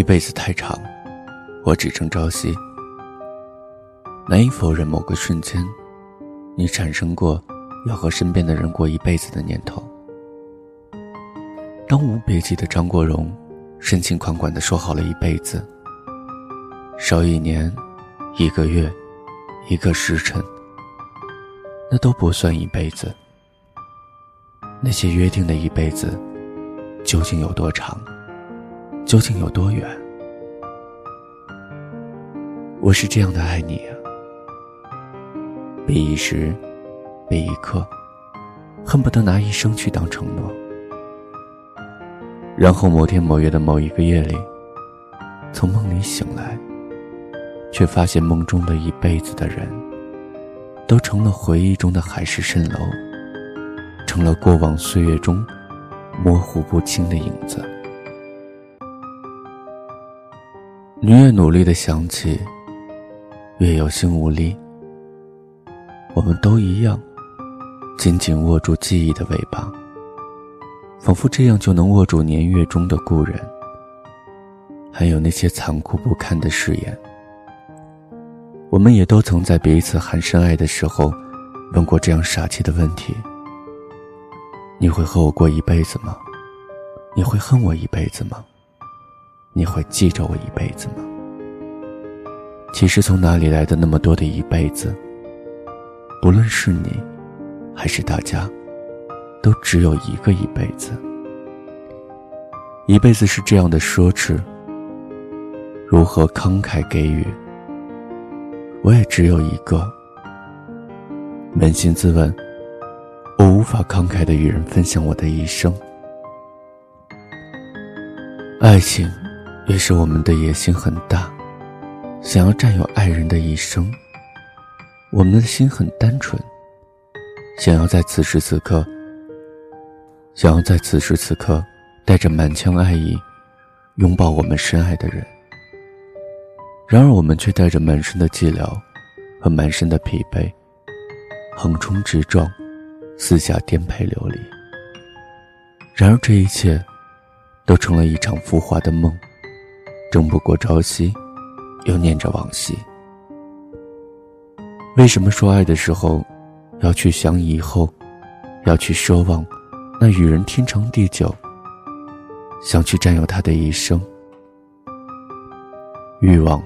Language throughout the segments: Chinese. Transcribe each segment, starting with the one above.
一辈子太长，我只争朝夕。难以否认，某个瞬间你产生过要和身边的人过一辈子的念头。当无别记的张国荣深情款款地说好了一辈子，少一年一个月一个时辰，那都不算一辈子。那些约定的一辈子究竟有多长，究竟有多远？我是这样的爱你啊，背一时背一刻，恨不得拿一生去当承诺。然后某天某月的某一个夜里，从梦里醒来，却发现梦中的一辈子的人都成了回忆中的海市蜃楼，成了过往岁月中模糊不清的影子。你越努力地想起，越有心无力。我们都一样，紧紧握住记忆的尾巴，仿佛这样就能握住年月中的故人，还有那些残酷不堪的誓言。我们也都曾在彼此喊深爱的时候问过这样傻气的问题：你会和我过一辈子吗？你会恨我一辈子吗？你会记着我一辈子吗？其实从哪里来的那么多的一辈子？不论是你还是大家，都只有一个一辈子。一辈子是这样的奢侈，如何慷慨给予？我也只有一个。扪心自问，我无法慷慨地与人分享我的一生。爱情也是我们的野心很大，想要占有爱人的一生。我们的心很单纯，想要在此时此刻带着满腔爱意拥抱我们深爱的人。然而我们却带着满身的寂寥和满身的疲惫，横冲直撞，四下颠沛流离。然而这一切都成了一场浮华的梦，争不过朝夕，又念着往昔。为什么说爱的时候要去想以后，要去奢望那与人天长地久，想去占有他的一生？欲望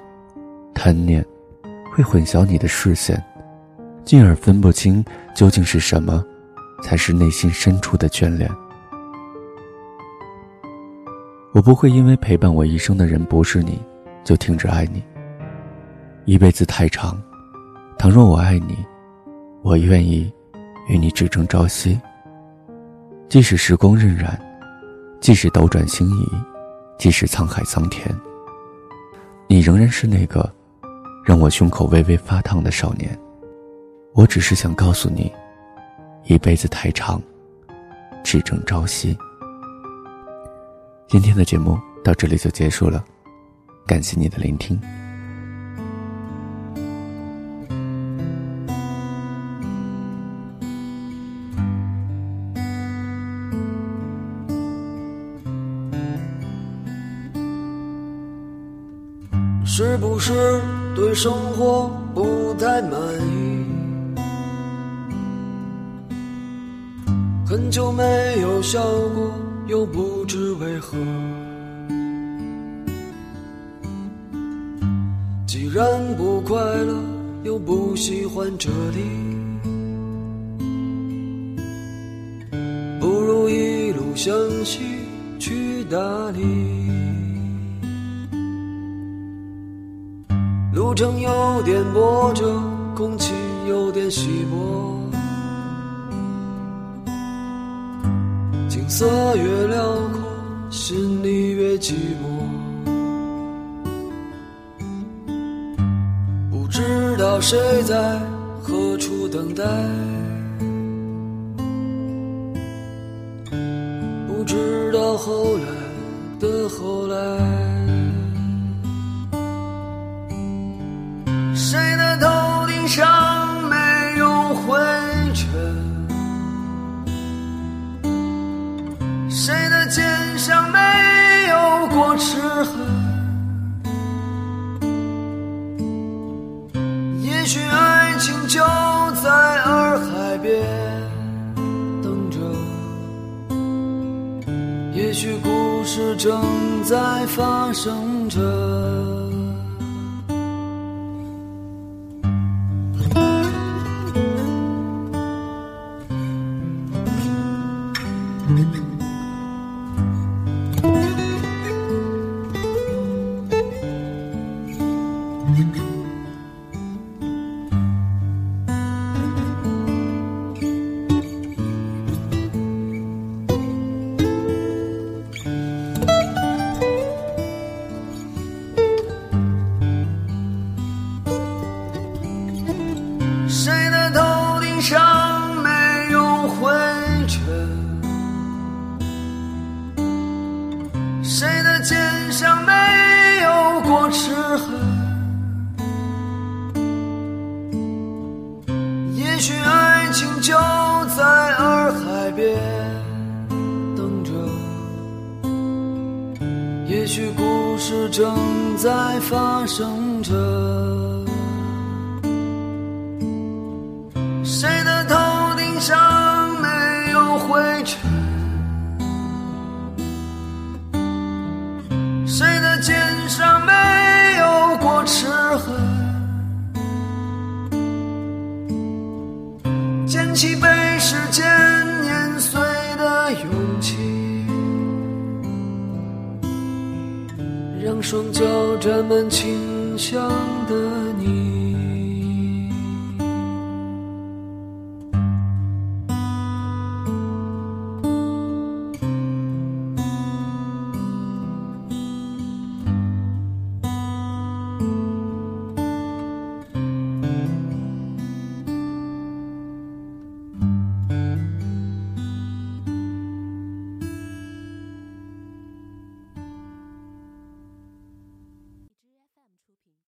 贪念会混淆你的视线，进而分不清究竟是什么才是内心深处的眷恋。我不会因为陪伴我一生的人不是你就停止爱你。一辈子太长，倘若我爱你，我愿意与你只争朝夕。即使时光荏苒，即使斗转星移，即使沧海桑田，你仍然是那个让我胸口微微发烫的少年。我只是想告诉你，一辈子太长，只争朝夕。今天的节目到这里就结束了，感谢你的聆听。是不是对生活不太满意？很久没有笑过，又不知为何。既然不快乐，又不喜欢这里，不如一路向西去大理。路程有点波折，空气有点稀薄，景色越辽阔，心里越寂寞。不知道谁在何处等待，不知道后来的后来。上没有灰尘，谁的肩上没有过齿痕？许故事正在发生着，也许故事正在发生着，谁的头顶上没有灰尘，谁的肩上没有过齿痕，捡起被时间碾碎的勇气，让双脚沾满清香的你。